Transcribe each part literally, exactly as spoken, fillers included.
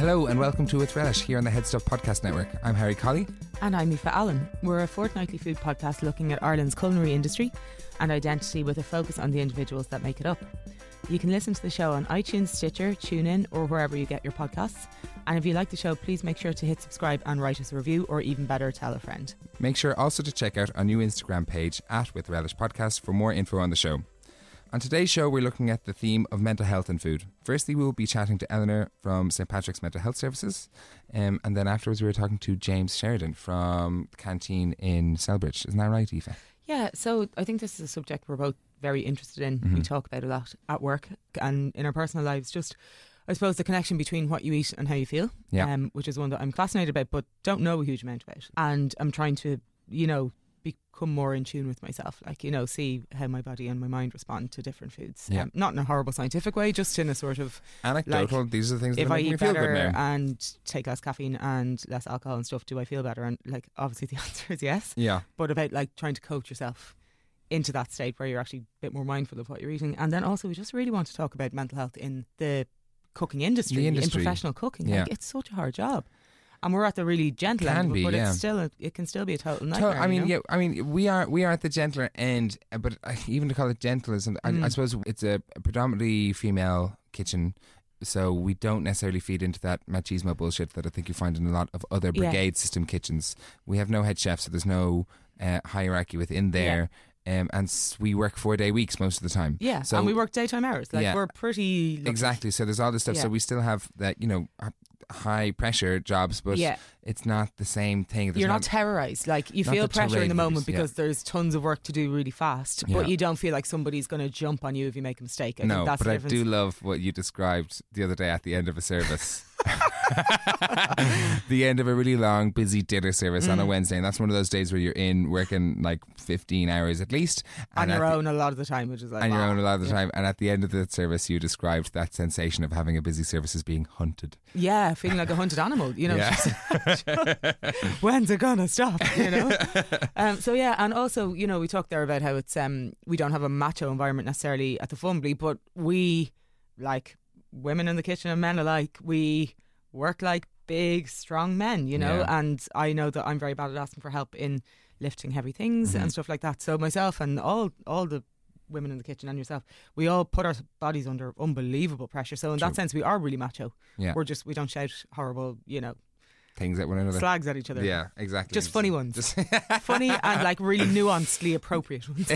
Hello and welcome to With Relish here on the Headstuff Podcast Network. I'm Harry Colley. And I'm Aoife Allen. We're a fortnightly food podcast looking at Ireland's culinary industry and identity with a focus on the individuals that make it up. You can listen to the show on iTunes, Stitcher, TuneIn or wherever you get your podcasts. And if you like the show, please make sure to hit subscribe and write us a review, or even better, tell a friend. Make sure also to check out our new Instagram page at With Relish Podcast for more info on the show. On today's show, we're looking at the theme of mental health and food. Firstly, we will be chatting to Eleanor from Saint Patrick's Mental Health Services. Um, and then afterwards, we were talking to James Sheridan from Canteen in Selbridge. Isn't that right, Aoife? Yeah, so I think this is a subject we're both very interested in. Mm-hmm. We talk about it a lot at work and in our personal lives. Just, I suppose, the connection between what you eat and how you feel, yeah. um, which is one that I'm fascinated about but don't know a huge amount about. And I'm trying to, you know, become more in tune with myself, like, you know, see how my body and my mind respond to different foods. Yeah. Um, not in a horrible scientific way, just in a sort of anecdotal, like, these are the things that if I eat better and take less caffeine and less alcohol and stuff, do I feel better? And, like, obviously the answer is yes. Yeah. But about, like, trying to coach yourself into that state where you're actually a bit more mindful of what you're eating. And then also we just really want to talk about mental health in the cooking industry, the industry. in professional cooking. Yeah. Like, it's such a hard job. And we're at the really gentle can end, be, but yeah. it's still a, it can still be a total nightmare. I mean, you know? yeah, I mean, we are we are at the gentler end, but even to call it gentle is, mm. I, I suppose it's a predominantly female kitchen, so we don't necessarily feed into that machismo bullshit that I think you find in a lot of other brigade yeah. system kitchens. We have no head chef, so there's no uh, hierarchy within there. Yeah. Um, and we work four day weeks most of the time. Yeah, so, and we work daytime hours. Like yeah, we're pretty lucky. Exactly. So there's all this stuff. Yeah. So we still have that, you know, high pressure jobs, but yeah. it's not the same thing. There's You're not, not terrorised. Like you feel pressure in the moment because yeah. there's tons of work to do really fast, yeah. but you don't feel like somebody's going to jump on you if you make a mistake. I no, think that's but the difference. I do love what you described the other day at the end of a service. The end of a really long, busy dinner service mm. on a Wednesday, and that's one of those days where you're in working like fifteen hours at least, and on your own the, a lot of the time, which is like on your own a lot of the yeah. time. And at the end of the service, you described that sensation of having a busy service as being hunted. Yeah, feeling like a hunted animal. You know, yeah. just, just, when's it gonna stop? You know. Um, so yeah, and also, you know, we talked there about how it's um, we don't have a macho environment necessarily at the Fumbly, but we like. Women in the kitchen and men alike, we work like big, strong men, you know, yeah. and I know that I'm very bad at asking for help in lifting heavy things mm-hmm. and stuff like that. So myself and all all the women in the kitchen and yourself, we all put our bodies under unbelievable pressure. So in True. that sense, we are really macho. Yeah. We're just, we don't shout horrible, you know, things at one another. Slags at each other. Yeah, exactly. Just funny ones. Just funny and like really nuancedly appropriate ones.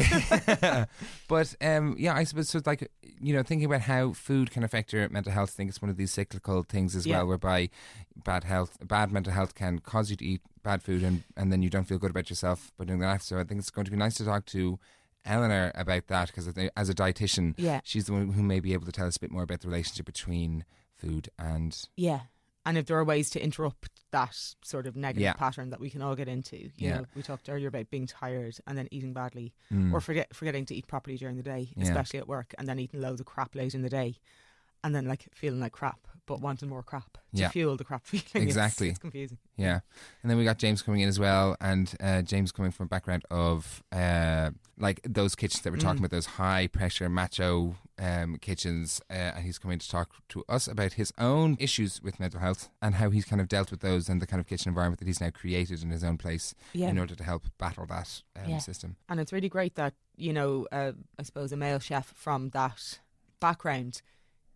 But um, yeah, I suppose so it's like, you know, thinking about how food can affect your mental health, I think it's one of these cyclical things as yeah. well, whereby bad health, bad mental health can cause you to eat bad food and, and then you don't feel good about yourself by doing that. So I think it's going to be nice to talk to Eleanor about that because as a dietitian, yeah. she's the one who may be able to tell us a bit more about the relationship between food and... Yeah. And if there are ways to interrupt that sort of negative yeah. pattern that we can all get into. You yeah. know, we talked earlier about being tired and then eating badly mm. or forget, forgetting to eat properly during the day, yeah. especially at work, and then eating loads of crap late in the day and then like feeling like crap but wanting more crap to yeah. fuel the crap feeling. Exactly. It's, it's confusing. Yeah. And then we got James coming in as well, and uh, James coming from a background of uh, like those kitchens that we're mm. talking about, those high pressure macho um, kitchens, uh, and he's coming to talk to us about his own issues with mental health and how he's kind of dealt with those and the kind of kitchen environment that he's now created in his own place yeah. in order to help battle that um, yeah. system. And it's really great that, you know, uh, I suppose a male chef from that background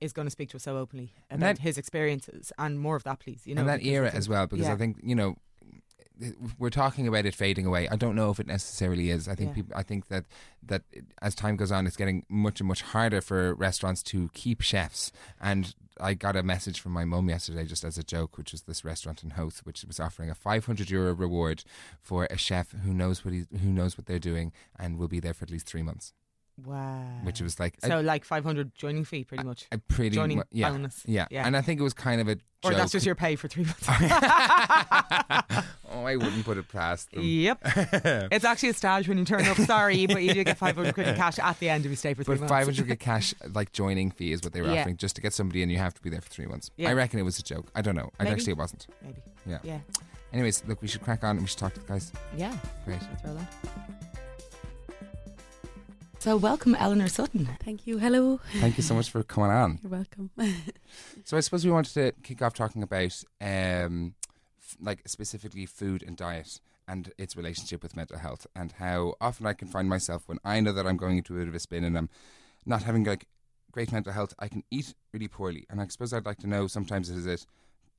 is going to speak to us so openly about and that, his experiences, and more of that, please. You know, and that era as well, because yeah. I think, you know, we're talking about it fading away. I don't know if it necessarily is. I think yeah. people, I think that that as time goes on, it's getting much and much harder for restaurants to keep chefs. And I got a message from my mum yesterday, just as a joke, which was this restaurant in Howth, which was offering a five hundred euro reward for a chef who knows what he who knows what they're doing and will be there for at least three months. Wow. Which was like... So a, like five hundred joining fee, pretty much. A pretty joining mu- yeah, bonus. Yeah. yeah. And I think it was kind of a joke. Or that's just your pay for three months. Oh, I wouldn't put it past them. Yep. It's actually a stage when you turn up, sorry, but you do get five hundred quid in cash at the end if you stay for three but months. But five hundred quid cash, like joining fee is what they were yeah. offering, just to get somebody in, you have to be there for three months. Yeah. I reckon it was a joke. I don't know. Maybe. Actually, it wasn't. Maybe. Yeah. Yeah. Anyways, look, we should crack on and we should talk to the guys. Yeah. Great. Let's roll on. So welcome, Eleanor Sutton. Thank you. Hello. Thank you so much for coming on. You're welcome. So I suppose we wanted to kick off talking about um, f- like specifically food and diet and its relationship with mental health, and how often I can find myself when I know that I'm going into a bit of a spin and I'm not having like great mental health, I can eat really poorly. And I suppose I'd like to know sometimes, is it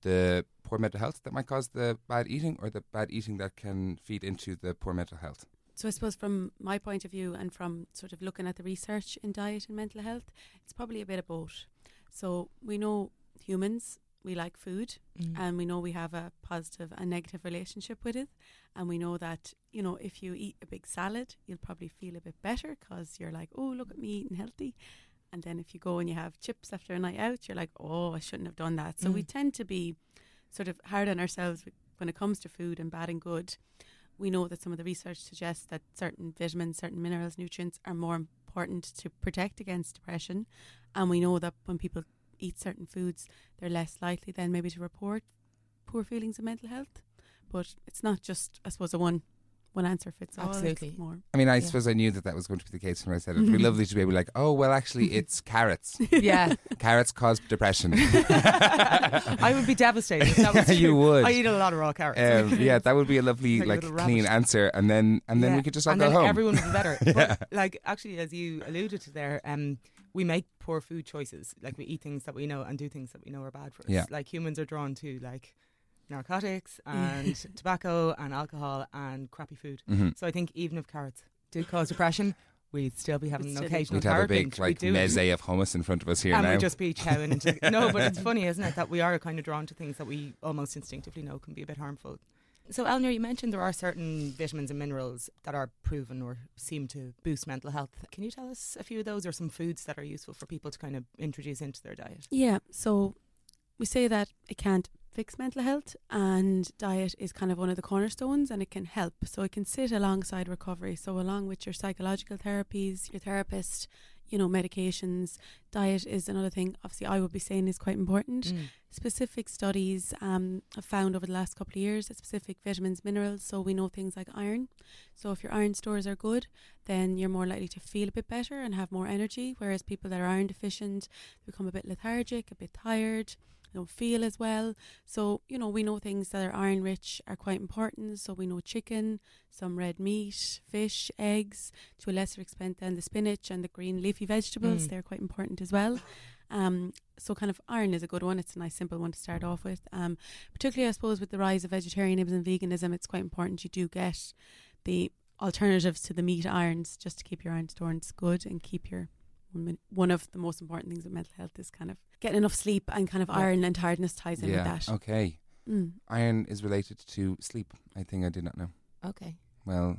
the poor mental health that might cause the bad eating, or the bad eating that can feed into the poor mental health? So I suppose from my point of view, and from sort of looking at the research in diet and mental health, it's probably a bit of both. So we know humans, we like food, mm-hmm. and we know we have a positive and negative relationship with it. And we know that, you know, if you eat a big salad, you'll probably feel a bit better because you're like, oh, look at me eating healthy. And then if you go and you have chips after a night out, you're like, oh, I shouldn't have done that. So mm. we tend to be sort of hard on ourselves when it comes to food and bad and good. We know that some of the research suggests that certain vitamins, certain minerals, nutrients are more important to protect against depression. And we know that when people eat certain foods, they're less likely then maybe to report poor feelings of mental health. But it's not just, I suppose, a one One answer fits all. Absolutely. More. I mean, I yeah. suppose I knew that that was going to be the case when I said it. It'd be lovely to be able to be like, oh, well, actually, it's carrots. Yeah. Carrots cause depression. I would be devastated if that was true. You would. I eat a lot of raw carrots. Um, yeah, that would be a lovely, like, like clean answer. And then and then yeah. we could just all and go then home. Everyone would be better. yeah. But, like, actually, as you alluded to there, um, we make poor food choices. Like, we eat things that we know and do things that we know are bad for us. Yeah. Like, humans are drawn to, like, narcotics and tobacco and alcohol and crappy food. Mm-hmm. So I think even if carrots do cause depression, we'd still be having we'd an occasional carrot binge. We'd have a big, like, meze of hummus in front of us here and now. And we'd just be chowing into... The, no, but it's funny, isn't it, that we are kind of drawn to things that we almost instinctively know can be a bit harmful. So, Eleanor, you mentioned there are certain vitamins and minerals that are proven or seem to boost mental health. Can you tell us a few of those, or some foods that are useful for people to kind of introduce into their diet? Yeah, so we say that it can't fix mental health, and diet is kind of one of the cornerstones, and it can help. So it can sit alongside recovery. So along with your psychological therapies, your therapist, you know, medications, diet is another thing obviously I would be saying is quite important. Mm. Specific studies um, have found over the last couple of years that specific vitamins, minerals, so we know things like iron. So if your iron stores are good, then you're more likely to feel a bit better and have more energy, whereas people that are iron deficient become a bit lethargic, a bit tired, don't feel as well. So, you know, we know things that are iron rich are quite important. So we know chicken, some red meat, fish, eggs, to a lesser extent than the spinach and the green leafy vegetables. Mm. They're quite important as well. Um, so kind of iron is a good one. It's a nice simple one to start off with. Um, particularly, I suppose, with the rise of vegetarianism and veganism, it's quite important you do get the alternatives to the meat irons, just to keep your iron stores good and keep your... One of the most important things with mental health is kind of getting enough sleep, and kind of iron and tiredness ties in yeah, with that. Okay. Mm. Iron is related to sleep. I think I did not know. Okay. Well,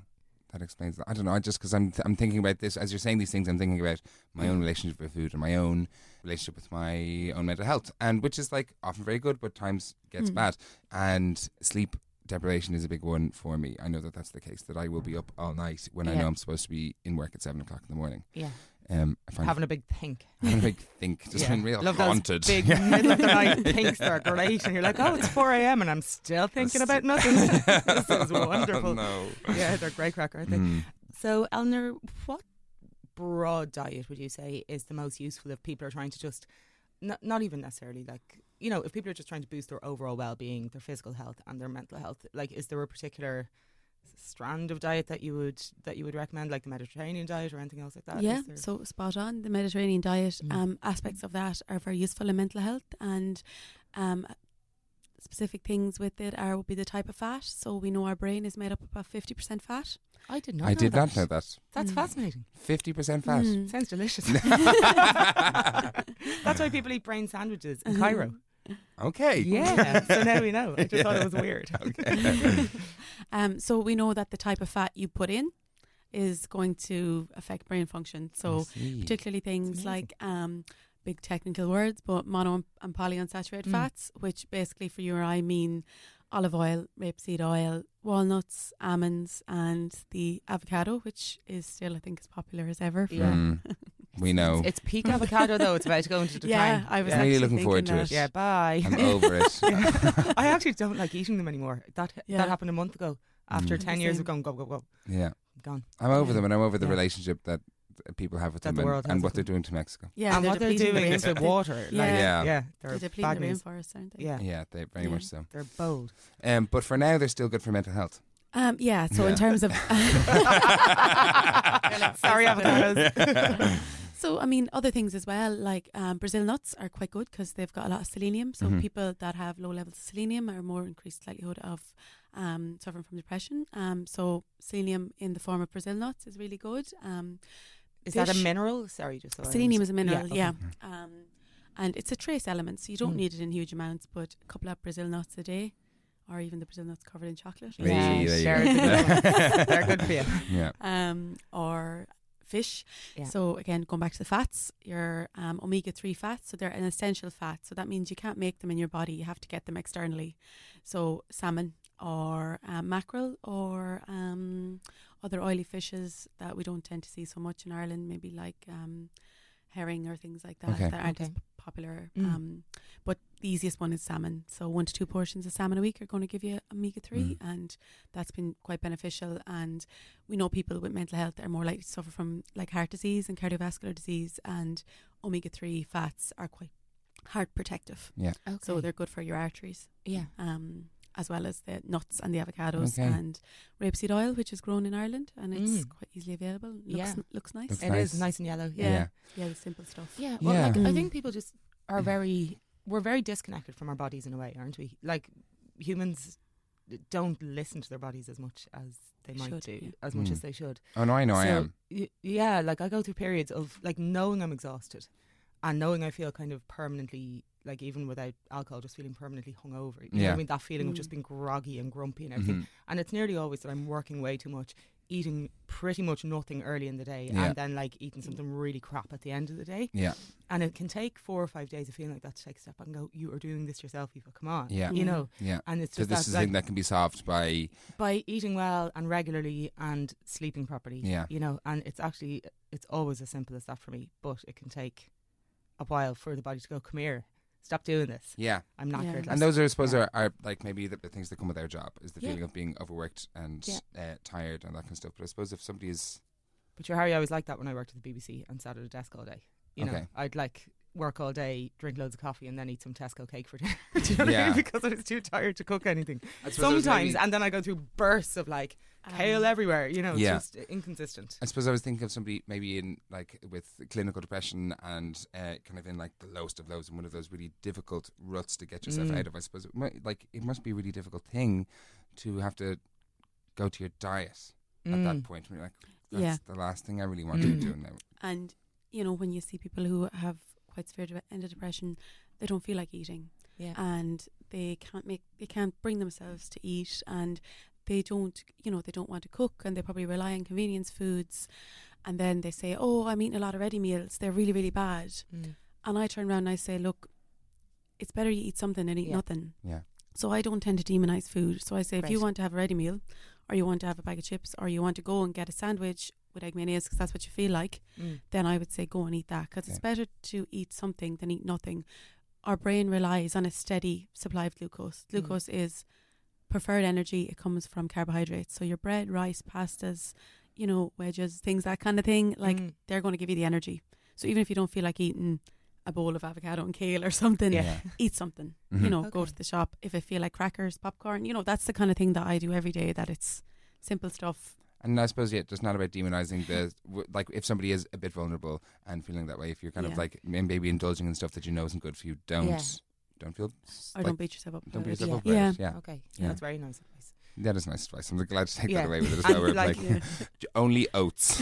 that explains that. I don't know. I just, because I'm th- I'm thinking about this as you're saying these things, I'm thinking about my own relationship with food and my own relationship with my own mental health, and which is like often very good, but times gets mm. bad. And sleep deprivation is a big one for me. I know that that's the case. That I will be up all night when yeah. I know I'm supposed to be in work at seven o'clock in the morning. Yeah. Um, having a big think. Having a big think. Just yeah. being real Love haunted. Those big middle of the night thinks they're great, and you're like, oh, it's four a.m. and I'm still thinking about nothing. This is wonderful. No. Yeah, they're great cracker, aren't they? Mm. So, Eleanor, what broad diet would you say is the most useful if people are trying to just, not, not even necessarily like, you know, if people are just trying to boost their overall well-being, their physical health and their mental health, like, is there a particular strand of diet that you would that you would recommend, like the Mediterranean diet or anything else like that? Yeah, so spot on. The Mediterranean diet, mm. um, aspects of that are very useful in mental health, and um, specific things with it are would be the type of fat. So we know our brain is made up of about fifty percent fat. I did not I know did that. not know that. That's mm. fascinating. fifty percent fat. Mm. Sounds delicious. That's why people eat brain sandwiches in mm-hmm. Cairo. Okay. Yeah. So now we know. I just yeah. thought it was weird. Okay. um, so we know that the type of fat you put in is going to affect brain function. So particularly things like um, big technical words, but mono and polyunsaturated mm. fats, which basically for you or I mean olive oil, rapeseed oil, walnuts, almonds, and the avocado, which is still, I think, as popular as ever. For yeah. Mm. We know. It's, it's peak avocado, though. It's about to go into decline. Yeah, I was yeah. really looking forward to it. Yeah, bye. I'm over it. Yeah. I actually don't like eating them anymore. That yeah. that happened a month ago. After mm. ten years of going, go, go, go. Yeah. I'm gone. I'm over yeah. them, and I'm over the yeah. relationship that people have with that them the and, and what they're doing to Mexico. Yeah, and, and what they're doing is with water. Yeah, like, yeah. yeah, they're, they're depleting the rainforest, aren't they? Yeah, yeah, they very yeah. much so. They're bold. Um, but for now, they're still good for mental health. Um, yeah. So yeah. in terms of, sorry, avocados. So, I mean, other things as well, like um, Brazil nuts are quite good because they've got a lot of selenium. So mm-hmm. people that have low levels of selenium are more increased likelihood of um, suffering from depression. Um, so selenium in the form of Brazil nuts is really good. Um, is fish, that a mineral? Sorry, just so selenium is a mineral, yeah. yeah. Okay. Um, and it's a trace element, so you don't mm. need it in huge amounts, but a couple of Brazil nuts a day. Or even the Brazil nuts covered in chocolate. Yeah, yeah. They're, they're good for you. Yeah. Um, or fish. Yeah. So again, going back to the fats, your um, omega three fats. So they're an essential fat. So that means you can't make them in your body. You have to get them externally. So salmon or um, mackerel or um, other oily fishes that we don't tend to see so much in Ireland. Maybe like um, herring or things like that okay. that aren't okay. as popular. Mm. Um, but the easiest one is salmon. So one to two portions of salmon a week are going to give you omega three, mm. and that's been quite beneficial. And we know people with mental health are more likely to suffer from like heart disease and cardiovascular disease, and omega three fats are quite heart protective. Yeah. Okay. So they're good for your arteries. Yeah. Um, as well as the nuts and the avocados okay. and rapeseed oil, which is grown in Ireland, and it's mm. quite easily available. Looks yeah. n- looks nice. Looks it nice. Is nice and yellow. Yeah. Yeah, yeah the simple stuff. Yeah. Well, yeah. Like, mm. I think people just are very... We're very disconnected from our bodies in a way, aren't we? Like humans don't listen to their bodies as much as they might should, do, yeah. as much mm. as they should. Oh no, I know so, I am. Y- yeah, like I go through periods of like knowing I'm exhausted and knowing I feel kind of permanently, like even without alcohol, just feeling permanently hungover. You yeah. know what I mean? That feeling mm. of just being groggy and grumpy and everything. Mm-hmm. And it's nearly always that I'm working way too much, eating pretty much nothing early in the day yeah. and then like eating something really crap at the end of the day. Yeah. And it can take four or five days of feeling like that to take a step and go, you are doing this yourself, Aoife, come on. Yeah. You know? Yeah. And it's just so this that, is like, a thing that can be solved by... By eating well and regularly and sleeping properly. Yeah. You know, and it's actually, it's always as simple as that for me, but it can take a while for the body to go, come here. Stop doing this. Yeah. I'm not yeah. good. And those are, I suppose, yeah. are, are like maybe the, the things that come with our job is the yeah. feeling of being overworked and yeah. uh, tired and that kind of stuff. But I suppose if somebody is... But your Harry, I was like that when I worked at the B B C and sat at a desk all day. You okay. know, I'd like work all day, drink loads of coffee and then eat some Tesco cake for dinner. Do you know yeah. what I mean? Because I was too tired to cook anything. Sometimes. Maybe... And then I go through bursts of like um, kale everywhere. You know, yeah. it's just inconsistent. I suppose I was thinking of somebody maybe in like with clinical depression and uh, kind of in like the lowest of lows and one of those really difficult ruts to get yourself mm. out of. I suppose it might, like it must be a really difficult thing to have to go to your diet mm. at that point. I mean, like, that's yeah. the last thing I really want mm. to do now. And, you know, when you see people who have quite severe de- end of depression, they don't feel like eating, yeah, and they can't make, they can't bring themselves to eat, and they don't, you know, they don't want to cook, and they probably rely on convenience foods, and then they say, "Oh, I'm eating a lot of ready meals; they're really, really bad." Mm. And I turn around and I say, "Look, it's better you eat something than eat yeah. nothing." Yeah. So I don't tend to demonize food. So I say, right. if you want to have a ready meal, or you want to have a bag of chips, or you want to go and get a sandwich with egg mayonnaise because that's what you feel like, mm. then I would say go and eat that because yeah. it's better to eat something than eat nothing. Our brain relies on a steady supply of glucose. Glucose mm. is preferred energy. It comes from carbohydrates. So your bread, rice, pastas, you know, wedges, things, that kind of thing, like mm. they're going to give you the energy. So even if you don't feel like eating a bowl of avocado and kale or something, yeah. eat something, mm-hmm. you know, okay. go to the shop. If I feel like crackers, popcorn, you know, that's the kind of thing that I do every day, that it's simple stuff. And I suppose, yeah, it's not about demonizing the, w- like, if somebody is a bit vulnerable and feeling that way, if you're kind yeah. of like maybe indulging in stuff that you know isn't good for you, don't, yeah. don't feel. Or like, don't beat yourself up. Don't beat yourself yeah. up. Yeah. yeah. Okay. Yeah. That's very nice advice. That is nice advice. I'm glad to take yeah. that away with it as well. We're like, like yeah. only oats.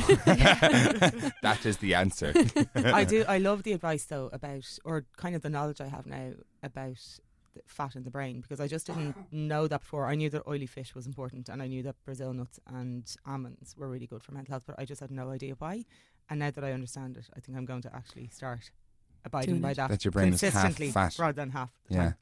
That is the answer. I do. I love the advice though about, or kind of the knowledge I have now about fat in the brain, because I just didn't know that before. I knew that oily fish was important, and I knew that Brazil nuts and almonds were really good for mental health, but I just had no idea why. And now that I understand it, I think I'm going to actually start abiding by that, that your brain consistently is half fat rather than half the yeah. time.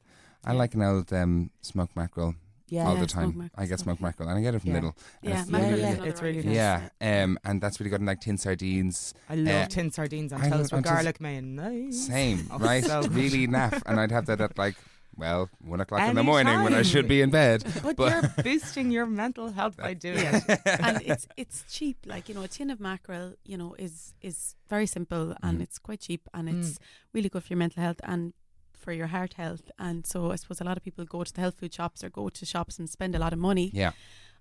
I yeah. like an old um, smoked mackerel yeah. all yeah, the time. I get smoked mackerel and I get it from Lidl. Yeah, yeah. Really yeah. Really it's really nice. Yeah, um, and that's really good in like tin sardines. I love uh, tin sardines on toast with garlic mayonnaise. Same, oh, right? So really naff, and I'd have that at like well, one o'clock Any in the morning time. when I should be in bed. But, but you're boosting your mental health by doing it. And it's it's cheap. Like, you know, a tin of mackerel, you know, is is very simple and mm. it's quite cheap and it's mm. really good for your mental health and for your heart health. And so I suppose a lot of people go to the health food shops or go to shops and spend a lot of money. Yeah.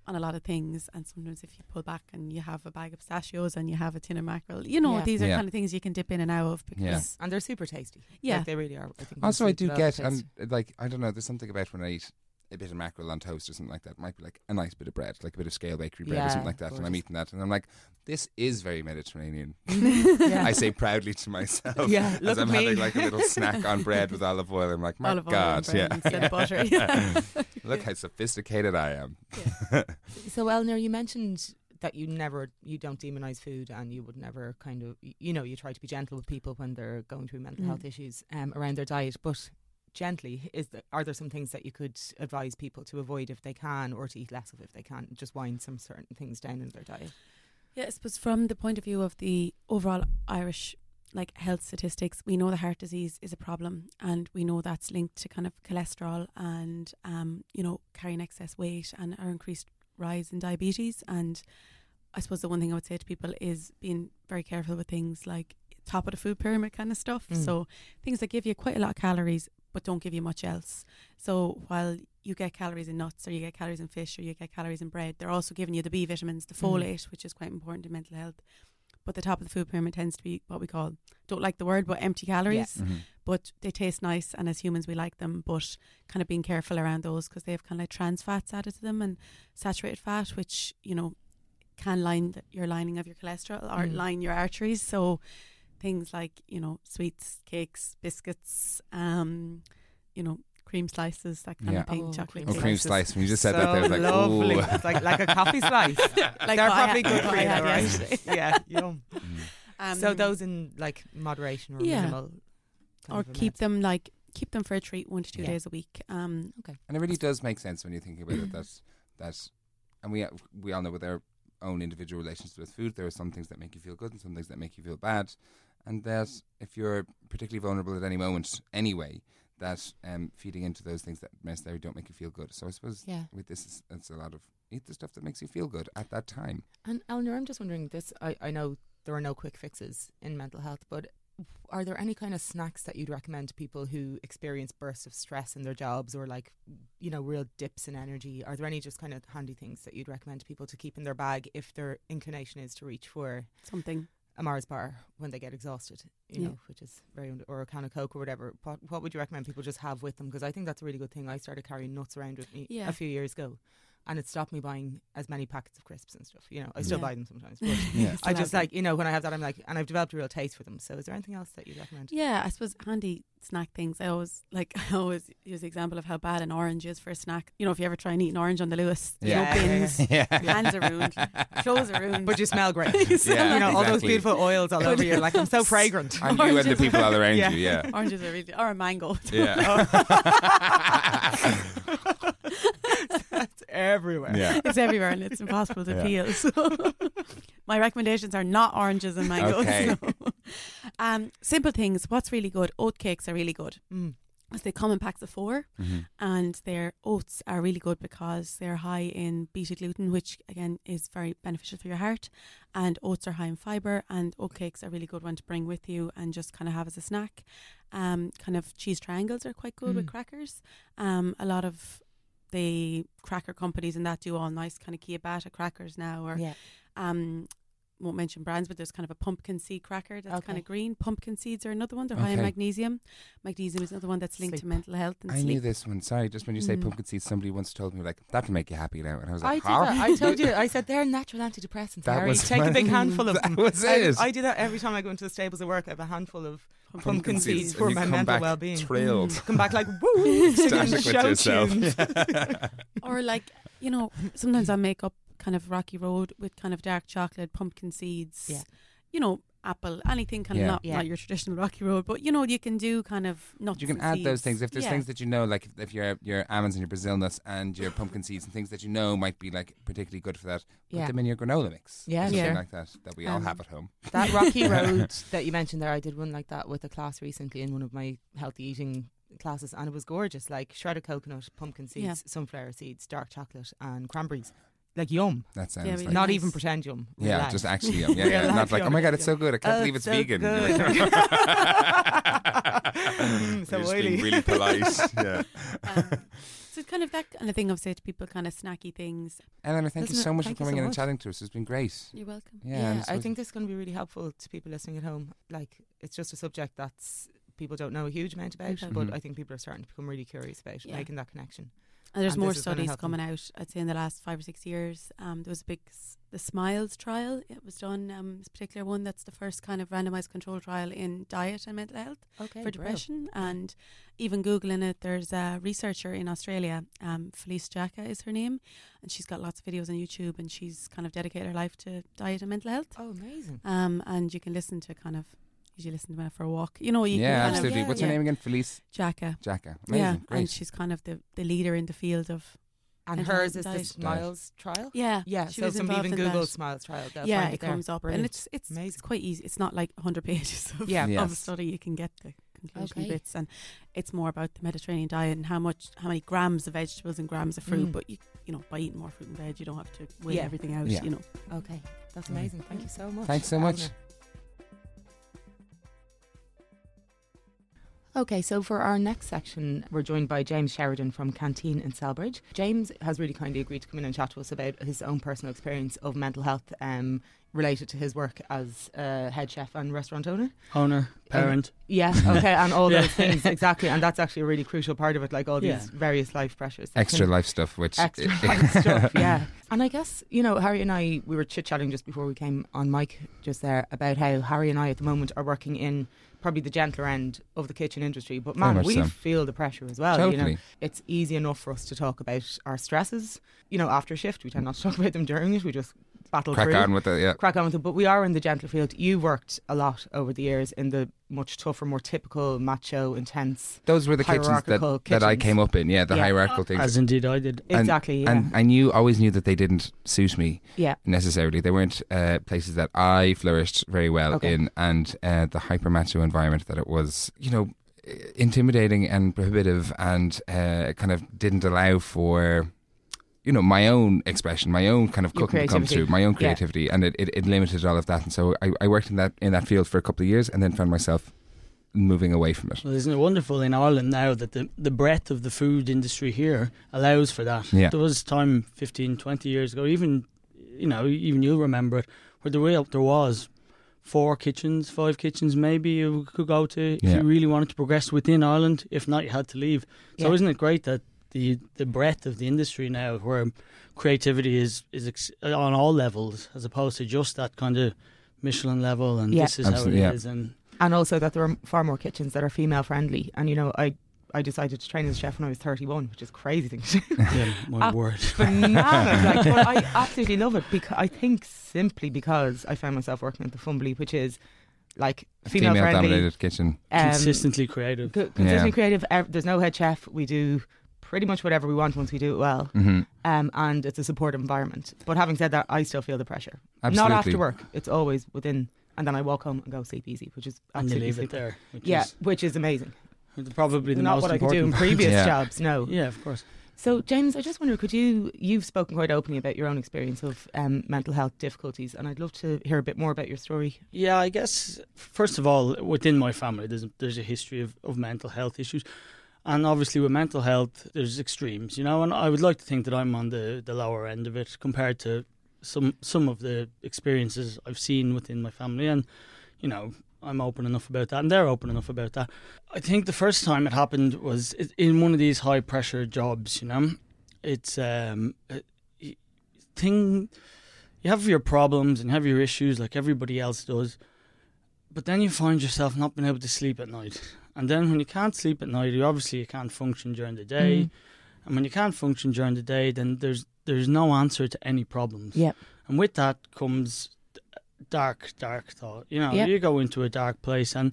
on a lot of things, and sometimes if you pull back and you have a bag of pistachios and you have a tin of mackerel, you know, yeah. these are yeah. kind of things you can dip in and out of because yeah. and they're super tasty. Yeah, like they really are. I think also I do get, and like, I don't know, there's something about when I eat a bit of mackerel on toast or something like that, it might be like a nice bit of bread, like a bit of scale bakery bread yeah, or something like that, and I'm eating that and I'm like, this is very Mediterranean. yeah. I say proudly to myself yeah, as I'm having me. like a little snack on bread with olive oil. I'm like, my olive God, oil and bread yeah. instead of butter. yeah. Look how sophisticated I am. Yeah. So Eleanor, you mentioned that you never, you don't demonize food and you would never kind of, you know, you try to be gentle with people when they're going through mental mm. health issues um, around their diet, but gently, is there, are there some things that you could advise people to avoid if they can, or to eat less of if they can, just wind some certain things down in their diet? Yeah, I suppose from the point of view of the overall Irish like health statistics, we know that heart disease is a problem and we know that's linked to kind of cholesterol and um, you know, carrying excess weight and our increased rise in diabetes. And I suppose the one thing I would say to people is being very careful with things like top of the food pyramid kind of stuff. Mm. So things that give you quite a lot of calories but don't give you much else. So while you get calories in nuts or you get calories in fish or you get calories in bread, they're also giving you the B vitamins, the folate, mm. which is quite important in mental health. But the top of the food pyramid tends to be what we call, don't like the word, but empty calories. Yeah. Mm-hmm. But they taste nice and as humans we like them, but kind of being careful around those because they have kind of like trans fats added to them and saturated fat, which, you know, can line the, your lining of your cholesterol or mm. line your arteries. So things like, you know, sweets, cakes, biscuits, um, you know, cream slices, that kind yeah. of thing. Oh, chocolate cream, oh, cream slice. When you just said so that, there was like, lovely. It's like, like a coffee slice. yeah. like They're probably had, good for you, right? yeah, yum. Mm. Um, so those in like moderation or yeah. minimal, or keep them like keep them for a treat one to two yeah. days a week. Um, okay, and it really does make sense when you think about it. That that, and we we all know with our own individual relationships with food, there are some things that make you feel good and some things that make you feel bad. And that if you're particularly vulnerable at any moment anyway, that um, feeding into those things that necessarily don't make you feel good. So I suppose yeah. with this, is, it's a lot of eat the stuff that makes you feel good at that time. And Eleanor, I'm just wondering this, I, I know there are no quick fixes in mental health, but are there any kind of snacks that you'd recommend to people who experience bursts of stress in their jobs or like, you know, real dips in energy? Are there any just kind of handy things that you'd recommend to people to keep in their bag if their inclination is to reach for something? A Mars bar when they get exhausted, you yeah. know, which is very, und- or a can of Coke or whatever. What, what would you recommend people just have with them? Because I think that's a really good thing. I started carrying nuts around with me yeah. a few years ago and it stopped me buying as many packets of crisps and stuff. You know, I still yeah. buy them sometimes. But yeah. I just like, you know, when I have that, I'm like, and I've developed a real taste for them. So is there anything else that you recommend? Yeah, I suppose handy snack things. I always, like, I always use the example of how bad an orange is for a snack. You know, if you ever try and eat an orange on the Lewis, there's yeah. no bins, yeah. Yeah. hands are ruined, clothes are ruined. But you smell great. you, smell yeah, you know, exactly. all those beautiful oils all over you. Like, I'm so fragrant. And you and the people all around yeah. you, yeah. Oranges are really, or a mango. Yeah. That's everywhere. Yeah. It's everywhere and it's impossible to yeah. peel. So my recommendations are not oranges and mangoes. Okay. So. Um, simple things. What's really good? Oat cakes are really good. Mm. So they come in packs of four mm-hmm. and their oats are really good because they're high in beta gluten, which again is very beneficial for your heart, and oats are high in fibre, and oat cakes are a really good one to bring with you and just kind of have as a snack. Um, kind of cheese triangles are quite good mm. with crackers. Um, a lot of the cracker companies and that do all nice kind of ciabatta crackers now, or yeah. um won't mention brands, but there's kind of a pumpkin seed cracker that's okay. kind of green. Pumpkin seeds are another one. They're okay. high in magnesium. Magnesium is another one that's linked sleep. to mental health and I sleep. I knew this one. Sorry, just when you say mm. pumpkin seeds, somebody once told me, like, that'll make you happy now. And I was like, I, huh? I told you, I said, they're natural antidepressants. That Harry. Was Take a big handful of them. Was it? I, I do that every time I go into the stables at work. I have a handful of pumpkin, pumpkin seeds, seeds for my mental well-being. Thrilled. Mm. Come back like, woo, singing the show tunes. Or like, you know, sometimes I make up kind of rocky road with kind of dark chocolate, pumpkin seeds, yeah. you know, apple, anything kind yeah. of not, yeah. not your traditional rocky road, but you know, you can do kind of nuts. You can add seeds. Those things if there's yeah. things that you know, like if, if your your almonds and your Brazil nuts and your pumpkin seeds and things that you know might be like particularly good for that, put yeah. them in your granola mix, yeah, something yeah. like that that we um, all have at home. That rocky road that you mentioned there, I did one like that with a class recently in one of my healthy eating classes, and it was gorgeous, like shredded coconut, pumpkin seeds, yeah. sunflower seeds, dark chocolate and cranberries. Like yum. That sounds yeah, like not nice. Even pretend yum. Yeah, relax. Just actually yum. Yeah, yeah. Not like, oh my God, it's yum. So good. I can't oh, believe it's so vegan. mm, so oily. Being really polite. Yeah. Um, so it's kind of that kind of thing I've said to people, kind of snacky things. Eleanor, thank Doesn't you so much for coming so in much. And chatting to us. It's been great. You're welcome. Yeah, yeah I think this is going to be really helpful to people listening at home. Like, it's just a subject that's people don't know a huge amount about, okay. but mm-hmm. I think people are starting to become really curious about yeah. making that connection. And there's and more studies coming out, I'd say, in the last five or six years. Um, there was a big, s- the SMILES trial, it was done, um, this particular one, that's the first kind of randomised control trial in diet and mental health okay, for depression. Bro. And even Googling it, there's a researcher in Australia, um, Felice Jacka is her name, and she's got lots of videos on YouTube, and she's kind of dedicated her life to diet and mental health. Oh, amazing. Um, and you can listen to kind of... You listen to her for a walk, you know. You yeah, can absolutely. Kind of, yeah, What's yeah. her name again? Felice Jacka. Jacka. Amazing. Yeah, great. And she's kind of the, the leader in the field of. And hers is diet. The SMILES trial. Yeah, yeah. She so some even in Google that. SMILES trial. Yeah, find it, it comes up, brilliant. And it's it's amazing. It's quite easy. It's not like one hundred pages of, yeah. yes. of a study. You can get the conclusion okay. bits, and it's more about the Mediterranean diet and how much, how many grams of vegetables and grams of fruit. Mm. But you, you know, by eating more fruit and veg, you don't have to weigh yeah. everything out. Yeah. You know. Okay, that's amazing. Thank you so much. Thanks so much. Okay, so for our next section, we're joined by James Sheridan from Canteen in Selbridge. James has really kindly agreed to come in and chat to us about his own personal experience of mental health um, related to his work as uh, head chef and restaurant owner. Owner, parent. Um, yeah, okay, and all yeah. those things, exactly. And that's actually a really crucial part of it, like all yeah. these various life pressures. Extra can, life stuff, which... Extra life stuff, yeah. And I guess, you know, Harry and I, we were chit-chatting just before we came on mic just there about how Harry and I at the moment are working in... probably the gentler end of the kitchen industry, but man, we so. feel the pressure as well. Totally. You know, it's easy enough for us to talk about our stresses, you know, after shift. We tend not to talk about them during it. We just battle crack through. Crack on with it, yeah. Crack on with it. But we are in the gentler field. You worked a lot over the years in the much tougher, more typical, macho, intense. Those were the kitchens that, kitchens that I came up in. Yeah, the yeah. hierarchical things. As indeed I did. And, exactly. Yeah. And I knew, always knew that they didn't suit me. Yeah. Necessarily, they weren't uh, places that I flourished very well okay. in, and uh, the hyper macho environment that it was. You know, intimidating and prohibitive, and uh, kind of didn't allow for. You know, my own expression, my own kind of cooking to come through, my own creativity, yeah. and it, it, it limited all of that. And so I, I worked in that in that field for a couple of years, and then found myself moving away from it. Well, isn't it wonderful in Ireland now that the, the breadth of the food industry here allows for that? Yeah. There was a time fifteen, twenty years ago, even you know, even you'll remember it, where the way up there was four kitchens, five kitchens, maybe you could go to if yeah. you really wanted to progress within Ireland. If not, you had to leave. So yeah. isn't it great that? The, the breadth of the industry now, where creativity is is ex- on all levels, as opposed to just that kind of Michelin level, and yeah. this is Absolutely, how it yeah. is, and and also that there are far more kitchens that are female friendly. And you know, I I decided to train as a chef when I was thirty-one, which is a crazy thing to do. Yeah, my word, bananas! Like, but I absolutely love it because I think simply because I found myself working at the Fumbly, which is. Like female, female friendly, dominated kitchen, um, consistently creative, co- consistently yeah. creative. Ev- there's no head chef. We do. Pretty much whatever we want once we do it well. Mm-hmm. Um, and it's a supportive environment. But having said that, I still feel the pressure. Absolutely. Not after work. It's always within. And then I walk home and go sleep easy, which is absolutely. And you leave it there. Which yeah, is which is amazing. Probably the Not most important. Not what I could do in previous yeah. jobs, no. Yeah, of course. So, James, I just wonder, could you, you've spoken quite openly about your own experience of um, mental health difficulties, and I'd love to hear a bit more about your story. Yeah, I guess, first of all, within my family, there's, there's a history of, of mental health issues. And obviously with mental health, there's extremes, you know, and I would like to think that I'm on the, the lower end of it compared to some some of the experiences I've seen within my family. And, you know, I'm open enough about that and they're open enough about that. I think the first time it happened was in one of these high pressure jobs, you know. It's um, a thing, you have your problems and you have your issues like everybody else does, but then you find yourself not being able to sleep at night. And then when you can't sleep at night, you obviously you can't function during the day. Mm-hmm. And when you can't function during the day, then there's there's no answer to any problems. Yep. And with that comes dark, dark thought. You know, yep. you go into a dark place. And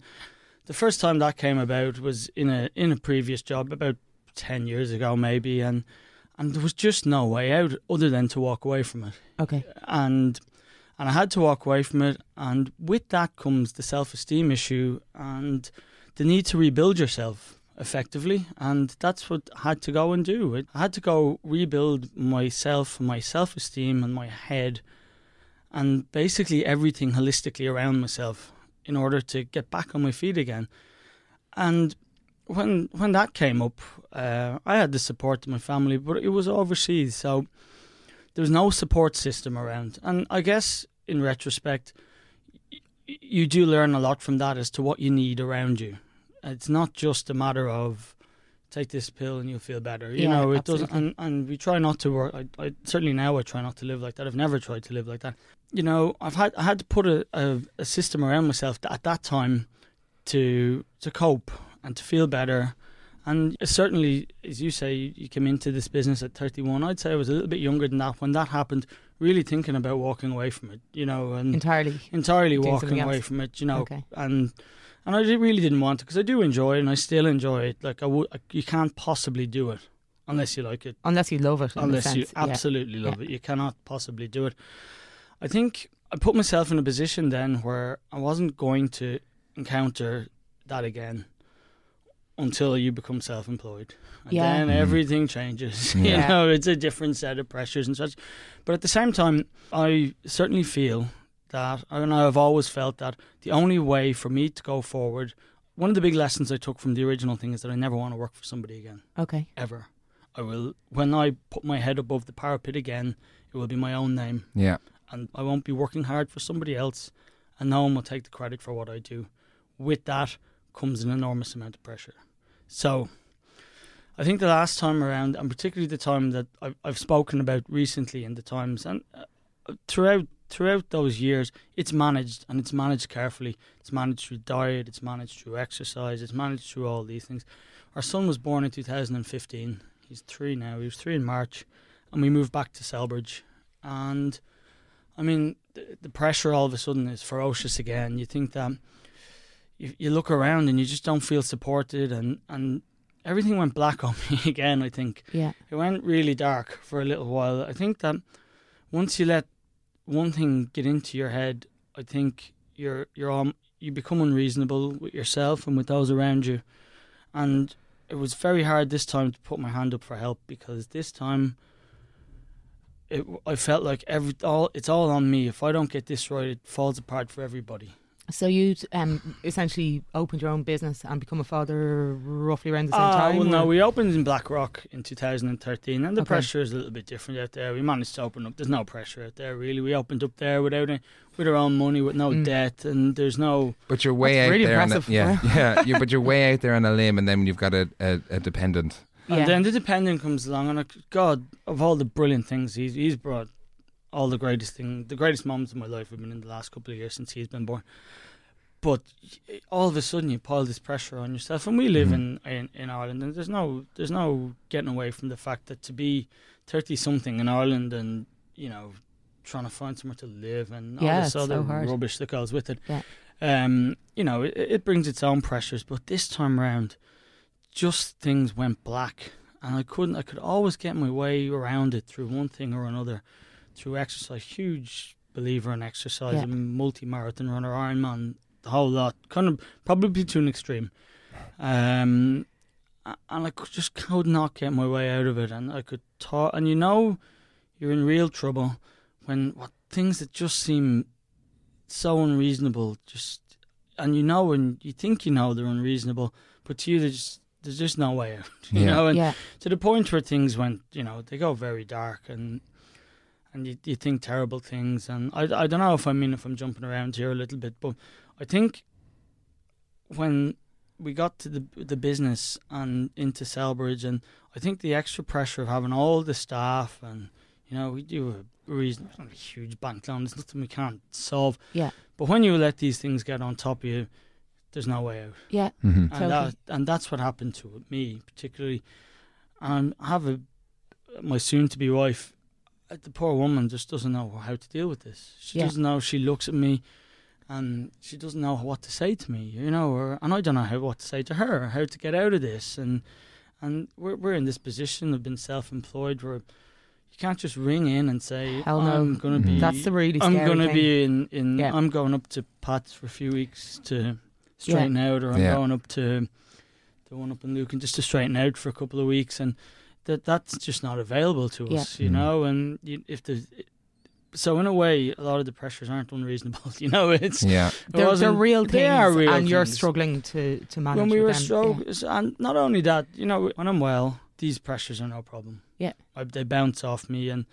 the first time that came about was in a in a previous job about ten years ago maybe. And, and there was just no way out other than to walk away from it. Okay. And... And I had to walk away from it. And with that comes the self-esteem issue and the need to rebuild yourself. effectively, and that's what I had to go and do. I had to go rebuild myself, my self-esteem and my head, and basically everything holistically around myself in order to get back on my feet again. And when when that came up, uh, I had the support of my family, but it was overseas, so there was no support system around. And I guess, in retrospect, y- you do learn a lot from that as to what you need around you. It's not just a matter of take this pill and you'll feel better. You yeah, know, it absolutely. doesn't. And, and we try not to work. I, I certainly now I try not to live like that. I've never tried to live like that. You know, I've had I had to put a, a, a system around myself at that time to to cope and to feel better. And certainly, as you say, you came into this business at thirty-one. I'd say I was a little bit younger than that when that happened, really thinking about walking away from it, you know. And entirely. Entirely Doing walking away from it, you know. Okay. And and I really didn't want to, because I do enjoy it and I still enjoy it. Like, I w- I, you can't possibly do it unless you like it. Unless you love it. Unless you absolutely yeah. love yeah. it. You cannot possibly do it. I think I put myself in a position then where I wasn't going to encounter that again. Until you become self-employed. And yeah. then everything changes. Yeah. You know, it's a different set of pressures and such. But at the same time, I certainly feel that, and I've always felt that, the only way for me to go forward, one of the big lessons I took from the original thing is that I never want to work for somebody again. Okay. Ever. I will, when I put my head above the parapet again, it will be my own name. Yeah. And I won't be working hard for somebody else, and no one will take the credit for what I do. With that comes an enormous amount of pressure. So I think the last time around, and particularly the time that I've, I've spoken about recently in the Times, and uh, throughout throughout those years, it's managed, and it's managed carefully. It's managed through diet, it's managed through exercise, it's managed through all these things. Our son was born in two thousand fifteen. He's three now. He was three in March, and we moved back to Selbridge. And, I mean, the, the pressure all of a sudden is ferocious again. You think that... You look around and you just don't feel supported, and, and everything went black on me again, I think. Yeah. It went really dark for a little while. I think that once you let one thing get into your head, I think you're you're um, you become unreasonable with yourself and with those around you. And it was very hard this time to put my hand up for help, because this time it, I felt like every all it's all on me. If I don't get this right, it falls apart for everybody. So you um, essentially opened your own business and become a father roughly around the same uh, time? Well, or? No, we opened in Black Rock in two thousand thirteen, and the okay. pressure is a little bit different out there. We managed to open up. There's no pressure out there, really. We opened up there without any, with our own money, with no mm. debt, and there's no... But you're way out really there... Impressive. On a, yeah, yeah you're, but you're way out there on a limb, and then you've got a, a, a dependent. Yeah. And then the dependent comes along, and I, God, of all the brilliant things he's, he's brought... All the greatest thing, the greatest moments of my life have been in the last couple of years since he's been born. But all of a sudden, you pile this pressure on yourself. And we live mm. in, in, in Ireland, and there's no there's no getting away from the fact that to be thirty something in Ireland, and you know, trying to find somewhere to live, and all yeah, this other so rubbish that goes with it. Yeah. Um, you know, it, it brings its own pressures. But this time round, just things went black, and I couldn't. I could always get my way around it through one thing or another. Through exercise, huge believer in exercise, yeah. multi-marathon runner, Ironman, the whole lot, kind of probably to an extreme. Um, and I could just could not get my way out of it. And I could talk, and you know, you're in real trouble when what things that just seem so unreasonable, just, and you know, and you think you know they're unreasonable, but to you, they're just, there's just no way out, you yeah. know, and yeah. to the point where things went, you know, they go very dark, and And you, you think terrible things. And I, I don't know if I mean if I'm jumping around here a little bit, but I think when we got to the the business and into Selbridge, and I think the extra pressure of having all the staff, and, you know, we do a reason, it's not a huge bank loan, there's nothing we can't solve. Yeah. But when you let these things get on top of you, there's no way out. Yeah. Mm-hmm. And, totally. that, and that's what happened to me, particularly. And I have a, my soon-to-be wife, the poor woman just doesn't know how to deal with this. She yeah. doesn't know. She looks at me, and she doesn't know what to say to me, you know, or, and I don't know how what to say to her, how to get out of this. And and we're we're in this position of being self-employed where you can't just ring in and say, Hell no. I'm going to be. That's the really scary I'm going to be in. in yeah. I'm going up to Pat's for a few weeks to straighten yeah. out, or I'm yeah. going up to. to one up in Lucan just to straighten out for a couple of weeks, and that that's just not available to us, yeah. you know. And you, if the so in a way, a lot of the pressures aren't unreasonable, you know. It's yeah, it they're, they're real things, they are real and things. You're struggling to to manage. When we were struggling, yeah. and not only that, you know, when I'm well, these pressures are no problem. Yeah, I, they bounce off me, and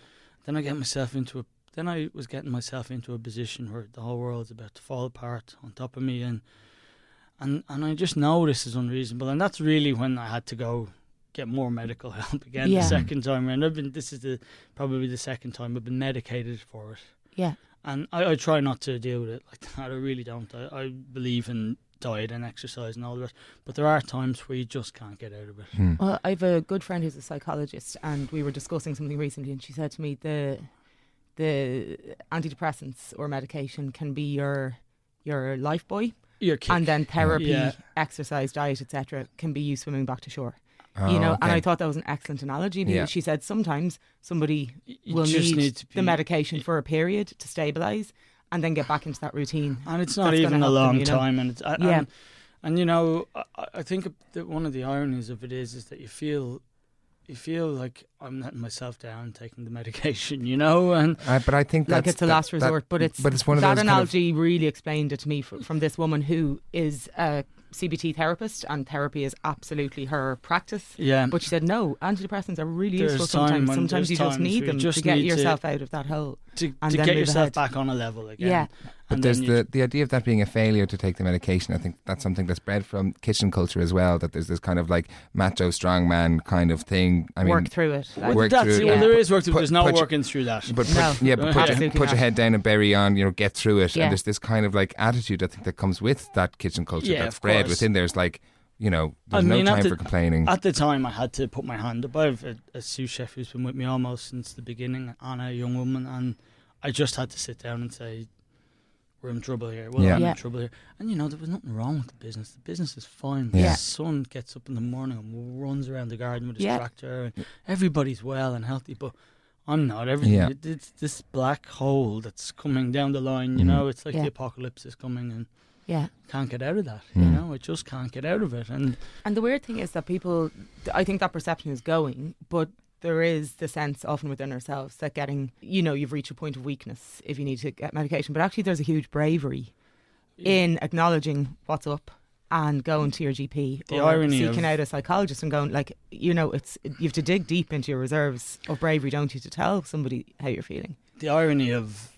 then I get myself into a. Then I was getting myself into a position where the whole world's about to fall apart on top of me, and and and I just know this is unreasonable, and that's really when I had to go get more medical help again yeah. the second time around. I've been this is the probably the second time I've been medicated for it. Yeah, and I, I try not to deal with it like that. I really don't. I, I believe in diet and exercise and all the rest, but there are times where you just can't get out of it. Hmm. Well, I have a good friend who's a psychologist, and we were discussing something recently, and she said to me the. the antidepressants or medication can be your your life buoy, your kick. And then therapy, yeah. exercise, diet, et cetera can be you swimming back to shore. Oh, you know, okay. And I thought that was an excellent analogy. Yeah. She said sometimes somebody you will just need, need to be, the medication for a period to stabilise and then get back into that routine. And it's not even a long them, you know? time. And it's, I, yeah. and, and you know, I, I think that one of the ironies of it is is that you feel. You feel like I'm letting myself down, taking the medication, you know, and uh, but I think that's, like it's a that, last resort. That, but it's but it's one of that those analogy kind of... really explained it to me from, from this woman who is a C B T therapist, and therapy is absolutely her practice. Yeah, but she said no, antidepressants are really there's useful sometimes. Sometimes you just need them just to get yourself to, out of that hole to, and to get yourself ahead. back on a level again. Yeah, but and there's the the idea of that being a failure to take the medication. I think that's something that's bred from kitchen culture as well. That there's this kind of like macho strongman kind of thing. I mean, work through it. Like, work that's, through yeah. it. There is work through. Put, there's no working through that. But put, no. yeah, but put, your, put your head down and bury on. You know, get through it. Yeah. And there's this kind of like attitude I think that comes with that kitchen culture. Yeah, that's bred. Within there's like, you know, there's I mean, no time the, for complaining. At the time, I had to put my hand up. I have a, a sous chef who's been with me almost since the beginning, Anna, a young woman, and I just had to sit down and say, we're in trouble here. Well, yeah. I'm yeah. in trouble here. And, you know, there was nothing wrong with the business. The business is fine. Yeah. The son gets up in the morning and runs around the garden with his yeah. tractor. And everybody's well and healthy, but I'm not. Everything. Yeah. It, it's this black hole that's coming down the line, you mm. know. It's like yeah. the apocalypse is coming, and yeah, can't get out of that. Mm. You know, I just can't get out of it. And and the weird thing is that people, I think that perception is going, but there is the sense often within ourselves that getting, you know, you've reached a point of weakness if you need to get medication. But actually, there's a huge bravery yeah. in acknowledging what's up and going to your G P, the or irony seeking of... out a psychologist and going like, you know, it's you have to dig deep into your reserves of bravery, don't you, to tell somebody how you're feeling. The irony of.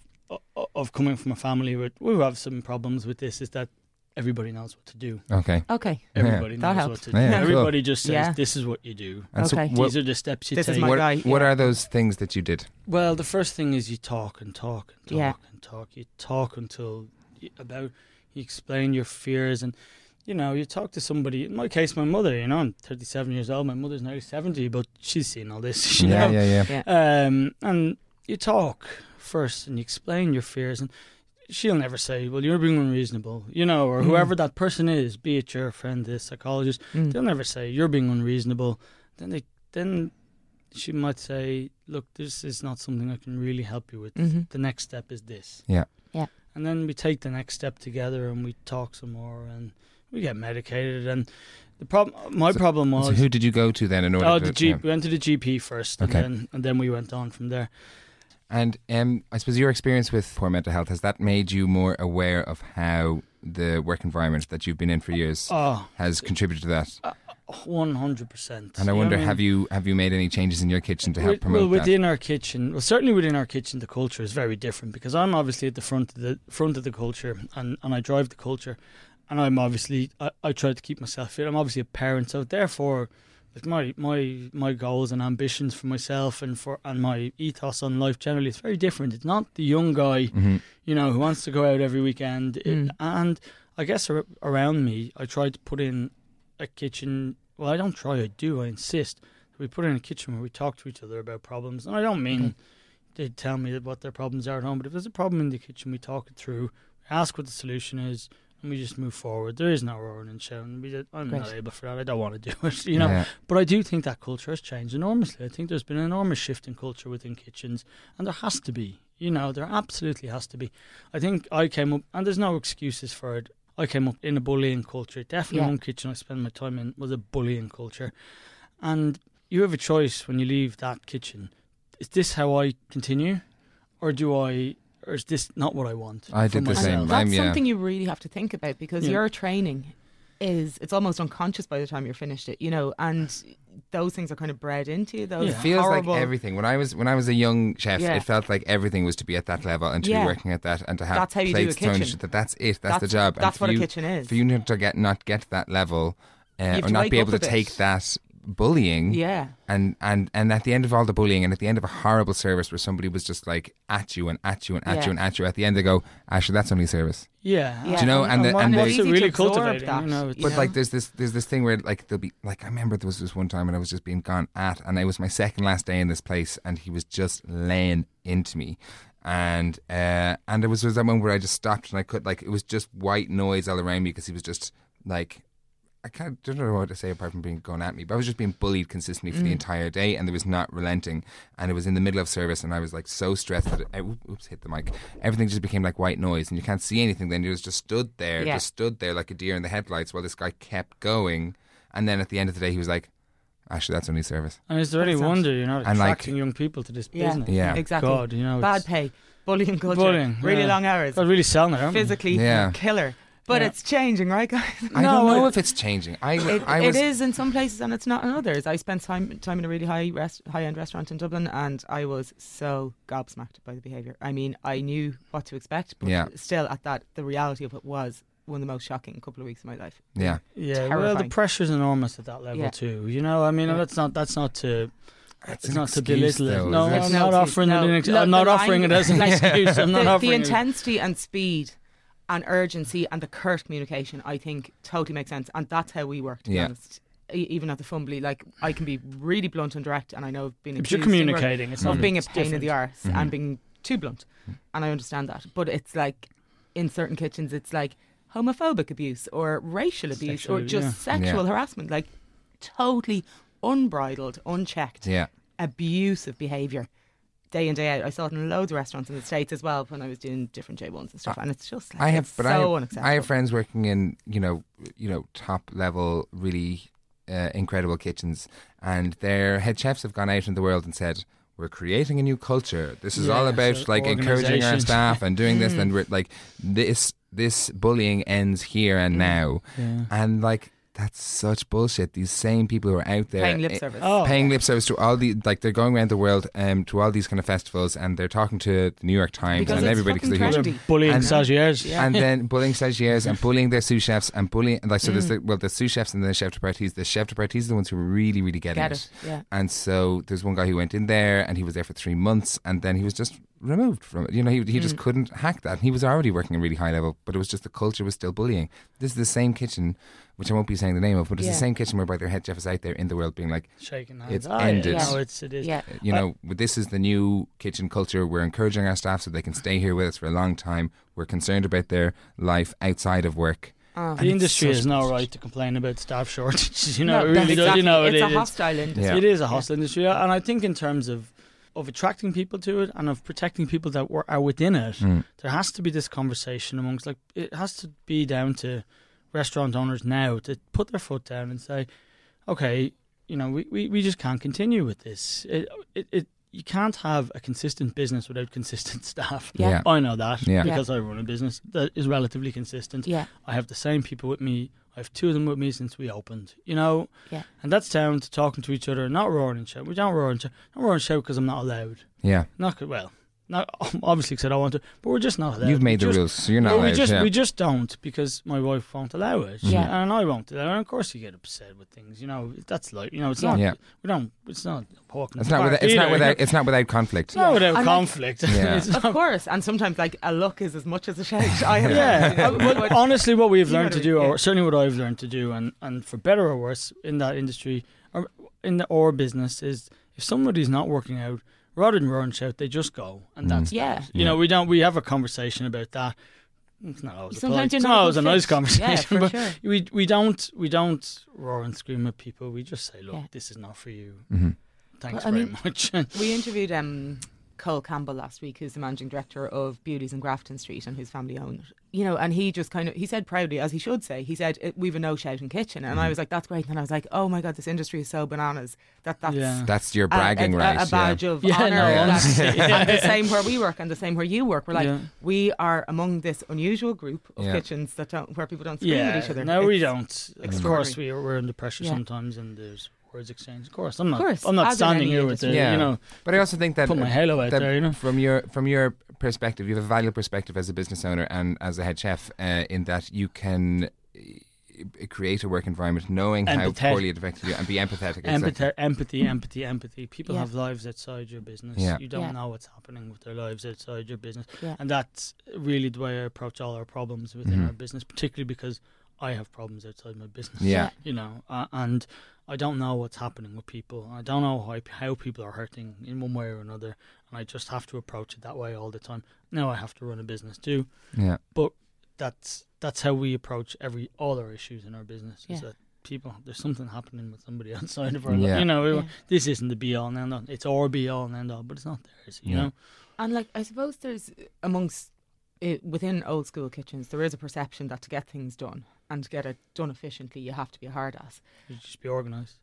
Of coming from a family where we have some problems with this is that everybody knows what to do. Okay. Okay. Everybody yeah. knows that helps. what to do. Yeah, everybody cool. just says, yeah. this is what you do. And okay. So what, These are the steps you this take. Is my what, guy. what are those things that you did? Well, the first thing is you talk and talk and talk yeah. and talk. You talk until you, about, you explain your fears, and, you know, you talk to somebody. In my case, my mother, you know, I'm thirty-seven years old. My mother's nearly seventy, but she's seen all this, you yeah, know. Yeah, yeah, yeah. Um, and you talk first and you explain your fears, and she'll never say, well, you're being unreasonable, you know, or mm. whoever that person is, be it your friend, this psychologist, mm. they'll never say you're being unreasonable. Then they then she might say, look, this is not something I can really help you with. Mm-hmm. The next step is this. Yeah. Yeah. And then we take the next step together and we talk some more and we get medicated. And the problem, my so, problem was... So who did you go to then in order oh, to... Oh, the G P. Yeah. We went to the G P first, okay. and then and then we went on from there. And um, I suppose your experience with poor mental health, has that made you more aware of how the work environment that you've been in for years oh, has contributed to that? one hundred percent. And I wonder, you know what I mean? have you have you made any changes in your kitchen to help promote that? Well, within that? our kitchen, well, certainly within our kitchen, the culture is very different, because I'm obviously at the front of the front of the culture, and, and I drive the culture, and I'm obviously I, I try to keep myself fit. I'm obviously a parent, so therefore. Like my, my my goals and ambitions for myself and for and my ethos on life generally is very different. It's not the young guy, mm-hmm. you know, who wants to go out every weekend. Mm. It, and I guess ar- around me, I tried to put in a kitchen. Well, I don't try, I do, I insist. We put in a kitchen where we talk to each other about problems. And I don't mean mm. they tell me what their problems are at home, but if there's a problem in the kitchen, we talk it through, we ask what the solution is. And we just move forward. There is no roaring and shouting. We just, I'm Great. not able for that. I don't want to do it, you know. Yeah. But I do think that culture has changed enormously. I think there's been an enormous shift in culture within kitchens, and there has to be. You know, there absolutely has to be. I think I came up, and there's no excuses for it. I came up in a bullying culture. Definitely yeah. one kitchen I spent my time in was a bullying culture. And you have a choice when you leave that kitchen. Is this how I continue? Or do I... Or is this not what I want? I did the same. That's I'm, yeah. something you really have to think about, because yeah. your training is, it's almost unconscious by the time you're finished it, you know, and those things are kind of bred into you. Those yeah. It feels horrible. Like everything. When I was when I was a young chef, yeah. it felt like everything was to be at that level and to yeah. be working at that and to have that's how you plates do a kitchen. That that's it. That's, that's the job. That's and what you, a kitchen is. For you to get not get to that level uh, or not be able to take that bullying yeah and, and and at the end of all the bullying and at the end of a horrible service where somebody was just like at you and at you and at yeah. you and at you, at the end they go, actually that's only service. Yeah, yeah. Do you know? And, and, the, and they really cultivate that, you know, but know? Like there's this there's this thing where like they'll be like, I remember there was this one time when I was just being gone at, and it was my second last day in this place, and he was just laying into me. And uh, and there was, was that moment where I just stopped and I could like, it was just white noise all around me, because he was just like, I can't, I don't know what to say apart from being gone at me, but I was just being bullied consistently for mm. the entire day, and there was not relenting. And it was in the middle of service, and I was like so stressed that it, oops, hit the mic. Everything just became like white noise, and you can't see anything. Then you just stood there, yeah. just stood there like a deer in the headlights while this guy kept going. And then at the end of the day, he was like, actually, that's only service. And it's really wonder you're not attracting like, young people to this yeah, business. Yeah, exactly. God, you know, bad pay, bullying culture, bullying, really yeah. long hours. God, really selling it. Physically yeah. killer. But yeah. it's changing, right, guys? I no, don't know it, if it's changing. I, it, I was, it is in some places and it's not in others. I spent time time in a really high rest, high-end restaurant in Dublin, and I was so gobsmacked by the behaviour. I mean, I knew what to expect, but yeah. still at that, the reality of it was one of the most shocking couple of weeks of my life. Yeah. Yeah, terrifying. Well, the pressure's enormous at that level yeah. too. You know, I mean, yeah. that's not that's not to... It's, it's not excuse, to belittle it. No, I'm not offering it as an excuse. I'm not offering it as an excuse. The intensity and speed... and urgency and the curt communication, I think, totally makes sense. And that's how we work, to be yeah. honest. E- even at the Fumbly, like, I can be really blunt and direct, and I know I've been accused. But you're communicating. It's not being a pain in the arse mm-hmm. and being too blunt. And I understand that. But it's like, in certain kitchens, it's like homophobic abuse or racial abuse sexual, or just yeah. sexual yeah. harassment. Like, totally unbridled, unchecked, yeah. abusive behaviour. Day in, day out. I saw it in loads of restaurants in the States as well when I was doing different J ones and stuff. And it's just like, I have, it's but so I have, unacceptable. I have friends working in, you know, you know, top level, really uh, incredible kitchens, and their head chefs have gone out in the world and said, we're creating a new culture. This is yeah, all about so like encouraging our staff and doing this. And we're like, this, this bullying ends here and now. Yeah. And like, that's such bullshit. These same people who are out there paying lip service, oh. paying lip service to all the like, they're going around the world um, to all these kind of festivals, and they're talking to the New York Times because and everybody because they're huge. bullying and, stagiaires, yeah. and then bullying stagiaires and bullying their sous chefs and bullying like so. Mm. There's the, well, the sous chefs and the chef de parties. The chef de parties are the ones who really, really getting get it. it. Yeah. And so there's one guy who went in there, and he was there for three months, and then he was just removed from it. You know, he he just mm. couldn't hack that. He was already working at a really high level, but it was just the culture was still bullying. This is the same kitchen, which I won't be saying the name of, but it's yeah. the same kitchen whereby their head chef is out there in the world being like, shaking hands. It's oh, ended. Yeah. No, it's, it is. Yeah. You know, but, this is the new kitchen culture. We're encouraging our staff so they can stay here with us for a long time. We're concerned about their life outside of work. Oh. The industry has no right to complain about staff shortages. You know, no, it really exactly, you know, it's it, a hostile industry. Yeah. It is a hostile yeah. industry, and I think in terms of of attracting people to it and of protecting people that were, are within it, mm. there has to be this conversation amongst, like, it has to be down to restaurant owners now to put their foot down and say, okay, you know, we, we, we just can't continue with this. It, it it you can't have a consistent business without consistent staff. Yeah. Yeah. I know that yeah. because yeah. I run a business that is relatively consistent. Yeah. I have the same people with me. I have two of them with me since we opened, you know? Yeah. And that's down to talking to each other and not roaring and shouting. We don't roar and shout. I don't roar and shout because I'm not allowed. Yeah. Not well, not, obviously because I don't want to, but we're just not allowed. You've made we the just, rules, so you're not allowed. We just, yeah. we just don't because my wife won't allow it. Yeah. And I won't allow it. And of course you get upset with things, you know? That's like, you know, it's yeah. not, yeah. we don't, it's not walking it's not without, it's not without It's not without conflict. It's not without and conflict. Like, yeah. Of course. And sometimes, like, a look is as much as a shout. I have yeah. well, honestly, what we've learned to do, or certainly what I've learned to do, and, and for better or worse in that industry, or in the or business, is if somebody's not working out, rather than roar and shout, they just go. And that's mm. yeah. You know, we don't, we have a conversation about that. It's not always, Sometimes a, not not always a nice conversation, yeah, but sure. we we don't we don't roar and scream at people. We just say, look, yeah. this is not for you. Mm-hmm. Thanks well, very mean, much. We interviewed um, Cole Campbell last week, who's the managing director of Beauties in Grafton Street and whose family own it. You know, and he just kind of, he said proudly, as he should say, he said, we've a no-shouting kitchen. And mm. I was like, that's great. And I was like, oh my God, this industry is so bananas. That That's yeah. that's your bragging a, a, right. A, a badge yeah. of yeah, honour. No, that, yeah. And the same where we work and the same where you work. We're like, yeah. we are among this unusual group of yeah. kitchens that don't, where people don't scream yeah. at each other. No, it's we don't. Of course, we, we're under pressure yeah. sometimes, and there's words exchange. Of course, I'm not. Of course, I'm not standing here with the, yeah. you know. But I also think that put my halo out that there, you know. From your from your perspective, you have a valuable perspective as a business owner and as a head chef, uh, in that you can create a work environment knowing empathetic. How poorly it affected you, and be empathetic. Empathi- empathy, empathy, empathy. People yeah. have lives outside your business. Yeah. You don't yeah. know what's happening with their lives outside your business, yeah. and that's really the way I approach all our problems within mm-hmm. our business, particularly because I have problems outside my business. Yeah, you know, uh, and I don't know what's happening with people. I don't know how, how people are hurting in one way or another, and I just have to approach it that way all the time. Now I have to run a business too. Yeah, but that's that's how we approach every all our issues in our business. Yeah. Is that people, there's something happening with somebody outside of our yeah. life. You know, yeah. this isn't the be all and end all. It's our be all and end all, but it's not theirs. You yeah. know, and like I suppose there's amongst it, within old school kitchens, there is a perception that to get things done. And to get it done efficiently, you have to be a hard ass. You just be organised.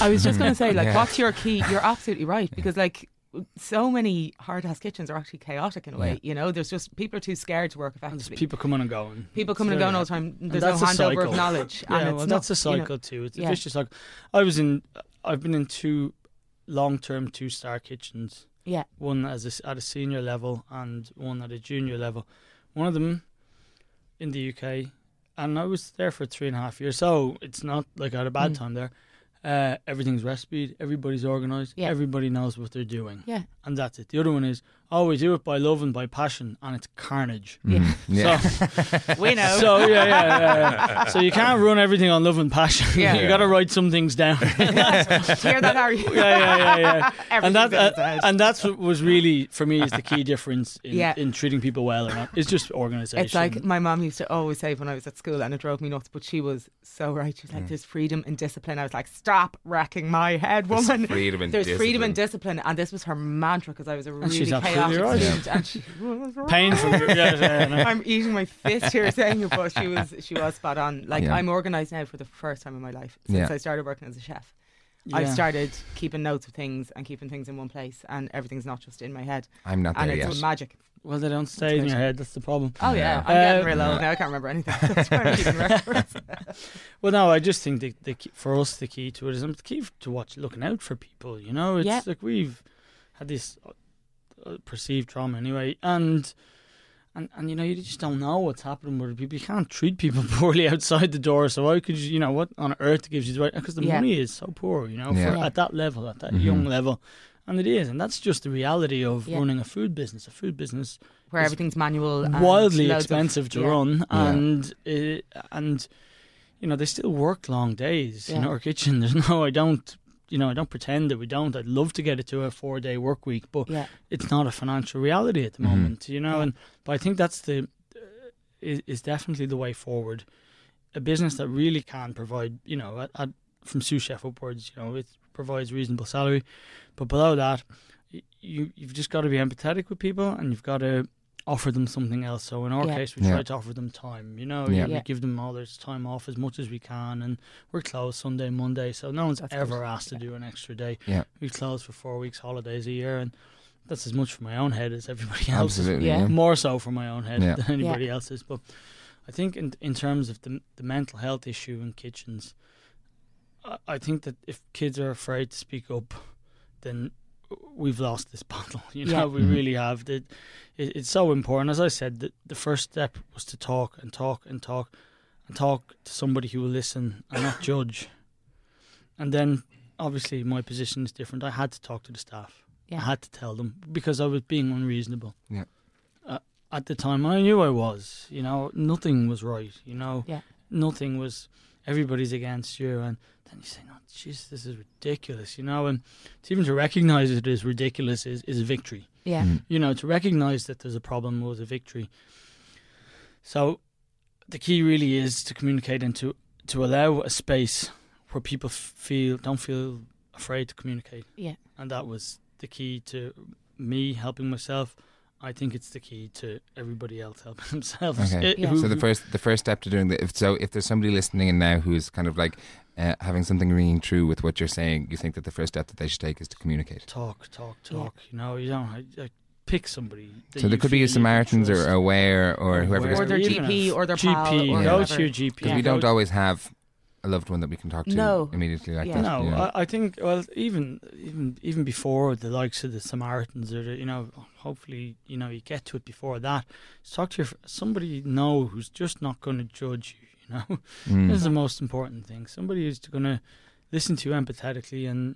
I was just going to say, like, yeah. what's your key? You're absolutely right, because like so many hard ass kitchens are actually chaotic in a way. Yeah. You know, there's just people are too scared to work effectively. There's people coming and going. People coming it's and going all the time. There's no handover of knowledge. Yeah, and it's well, not, that's a cycle you know, too. It's yeah. a vicious cycle. I was in. I've been in two long-term two-star kitchens. Yeah. One as a, at a senior level and one at a junior level. One of them in the U K. And I was there for three and a half years, so it's not like I had a bad mm. time there. Uh, everything's recipe, everybody's organised, yeah. everybody knows what they're doing. Yeah. And that's it. The other one is, oh, we do it by love and by passion, and it's carnage. Yeah. yeah. So, we know. So, yeah, yeah, yeah, yeah. So you can't run everything on love and passion. Yeah. you yeah. got to write some things down. Hear that, are you? Yeah, yeah, yeah. yeah. and, that, uh, and that's what was really, for me, is the key difference in, yeah. in treating people well or not. It's just organisation. It's like my mum used to always say when I was at school, and it drove me nuts, but she was so right. She was like, mm. there's freedom and discipline. I was like, stop racking my head, woman. There's freedom and there's discipline. There's freedom and discipline. And this was her mantra because I was a and really chaotic right. student. And she was right. Painful. yeah, yeah, yeah. I'm eating my fist here saying it, but she was, she was spot on. Like, yeah. I'm organised now for the first time in my life since yeah. I started working as a chef. Yeah. I've started keeping notes of things and keeping things in one place, and everything's not just in my head. I'm not there and yet. It's magic. Well, they don't stay in your head. That's the problem. Oh yeah, yeah. I'm uh, getting real old now. I can't remember anything. That's well, no, I just think the, the key, for us the key to it is the key to watch, looking out for people. You know, it's yeah. like we've had this uh, perceived trauma anyway, and. And, and you know, you just don't know what's happening with people. You can't treat people poorly outside the door. So why could you, you know, what on earth gives you the right? Because the yeah. money is so poor, you know, yeah. for, at that level, at that mm-hmm. young level. And it is. And that's just the reality of yeah. running a food business. A food business where everything's manual. Wildly and expensive of, to yeah. run. Yeah. And, it, and, you know, they still work long days yeah. in our kitchen. There's no, I don't. You know, I don't pretend that we don't. I'd love to get it to a four-day work week, but yeah. it's not a financial reality at the mm-hmm. moment, you know. Yeah. And but I think that's the uh, is, is definitely the way forward. A business that really can provide, you know, at, at, from sous chef upwards, you know, it provides reasonable salary, but below that, you you've just got to be empathetic with people, and you've got to offer them something else. So in our yeah. case, we yeah. try to offer them time, you know, yeah. we yeah. give them all this time off as much as we can, and we're closed Sunday, Monday, so no one's that's ever good. Asked to yeah. do an extra day. Yeah. We close for four weeks holidays a year, and that's as much for my own head as everybody else's. Yeah. Yeah. More so for my own head yeah. than anybody yeah. else's. But I think in in terms of the, the mental health issue in kitchens, I, I think that if kids are afraid to speak up, then we've lost this battle, you know, yeah. we mm-hmm. really have. It, it, it's so important. As I said, the, the first step was to talk and talk and talk and talk to somebody who will listen and not judge. And then, obviously, my position is different. I had to talk to the staff. Yeah. I had to tell them because I was being unreasonable. Yeah. Uh, at the time, I knew I was, you know, nothing was right, you know. Yeah. Nothing was... Everybody's against you, and then you say, "No, jeez, this is ridiculous," you know. And to even to recognise it as ridiculous is, is a victory. Yeah, mm-hmm. you know, to recognise that there's a problem was a victory. So, the key really is to communicate and to, to allow a space where people feel don't feel afraid to communicate. Yeah, and that was the key to me helping myself, I think it's the key to everybody else helping themselves. Okay. It, yeah. So the first the first step to doing that, if so if there's somebody listening in now who's kind of like uh, having something ringing true with what you're saying, you think that the first step that they should take is to communicate. Talk, talk, talk. Yeah. You know, you don't I, I pick somebody. So there could be a Samaritans or AWARE or whoever. Or their G P or their pal. G P, go to your G P. Because we don't always have a loved one that we can talk to no. immediately like yeah. that. No, yeah. I, I think, well, even, even even before the likes of the Samaritans, or the, you know, hopefully, you know, you get to it before that. Talk to your, somebody you know who's just not going to judge you, you know. Mm. This is the most important thing. Somebody who's going to listen to you empathetically, and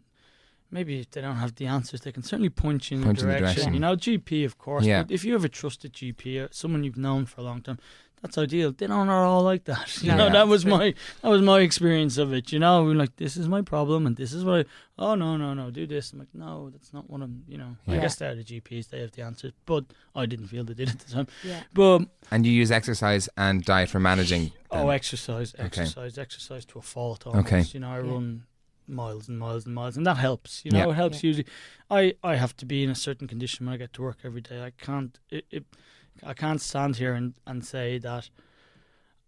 maybe if they don't have the answers, they can certainly point you in, point the, direction. in the direction. You know, G P, of course. Yeah. But if you have a trusted G P, or someone you've known for a long time, that's ideal. They don't are all like that. You yeah. know, that was my that was my experience of it. You know, we we're like, this is my problem and this is what I, oh, no, no, no, do this. I'm like, no, that's not what I'm, you know. Yeah. I guess they're the G Ps, they have the answers. But I didn't feel they did at the time. Yeah. But And you use exercise and diet for managing? Them. Oh, exercise, exercise, okay. exercise to a fault almost. Okay. You know, I yeah. run miles and miles and miles, and that helps. You know, yeah. it helps yeah. usually. I, I have to be in a certain condition when I get to work every day. I can't, it... it I can't stand here and, and say that,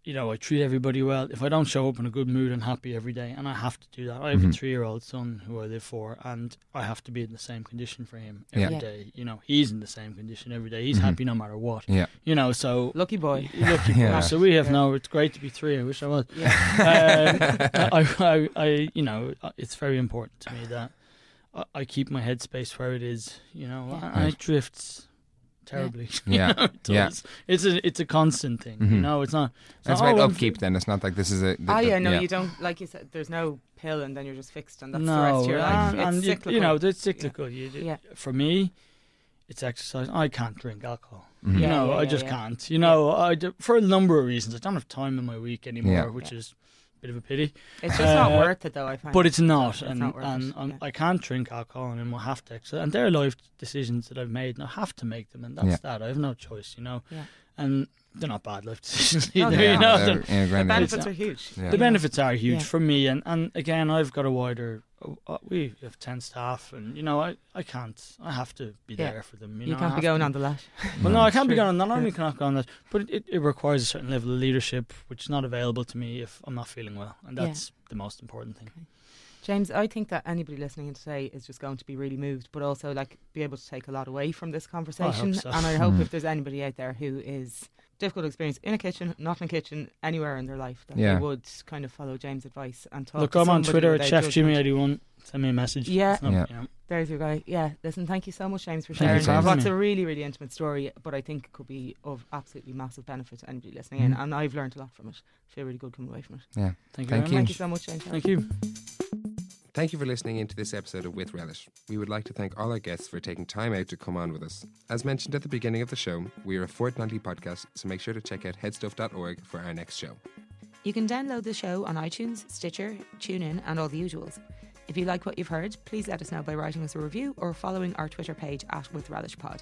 you know, I treat everybody well if I don't show up in a good mood and happy every day, and I have to do that. I have mm-hmm. a three-year-old son who I live for, and I have to be in the same condition for him every yeah. day. You know, he's in the same condition every day. He's mm-hmm. happy no matter what. Yeah. You know, so... Lucky boy. Lucky boy. Yeah. So we have yeah. no, it's great to be three. I wish I was. Yeah. um, I, I, I, you know, it's very important to me that I, I keep my headspace where it is, you know, yeah. and right. it drifts... terribly. Yeah. You know, it yeah. It's a it's a constant thing. Mm-hmm. You know, it's not it's That's not, right oh, upkeep then. It's not like this is a the, Oh yeah, the, no, yeah. you don't like you said, there's no pill and then you're just fixed and that's no, the rest of your life. And it's cyclical. You know, it's cyclical. Yeah. You, yeah. For me, it's exercise. I can't drink alcohol. Mm-hmm. Yeah, you know, yeah, yeah, I just yeah. can't. You know, yeah. I do, for a number of reasons. I don't have time in my week anymore, yeah. which yeah. is a bit of a pity. It's just uh, not worth it though, I find. But it's not. It's and not worth and, it. and yeah. I can't drink alcohol and we'll have to exercise. And there are life decisions that I've made and I have to make them, and that's yeah. that. I have no choice, you know. Yeah. And they're not bad life decisions either, no, you know. They're, they're, they're the benefits are huge. Yeah. The benefits are huge yeah. for me, and, and again, I've got a wider... Uh, we have ten staff, and you know, I, I can't. I have to be yeah. there for them. You, you know, can't be going to. on the lash. Well, no, I can't be going on. Not only can I not go on that, but it, it requires a certain level of leadership, which is not available to me if I'm not feeling well, and that's yeah. the most important thing. Okay. James, I think that anybody listening in today is just going to be really moved, but also like be able to take a lot away from this conversation. I hope so. And I hope mm. if there's anybody out there who is difficult experience in a kitchen, not in a kitchen, anywhere in their life, that yeah. they would kind of follow James' advice and talk. Look, I'm on Twitter at Chef Jimmy eighty-one. Send me a message. Yeah. Not, yeah. You know. There's your guy. Yeah. Listen, thank you so much, James, for sharing. Thank you, That's a really, really intimate story, but I think it could be of absolutely massive benefit to anybody listening mm. in. And I've learned a lot from it. I feel really good coming away from it. Yeah. Thank you. Thank you, thank you so much, James. Thank you. Thank you for listening into this episode of With Relish. We would like to thank all our guests for taking time out to come on with us. As mentioned at the beginning of the show, we are a fortnightly podcast, so make sure to check out headstuff dot org for our next show. You can download the show on iTunes, Stitcher, TuneIn, and all the usuals. If you like what you've heard, please let us know by writing us a review or following our Twitter page at WithRelishPod.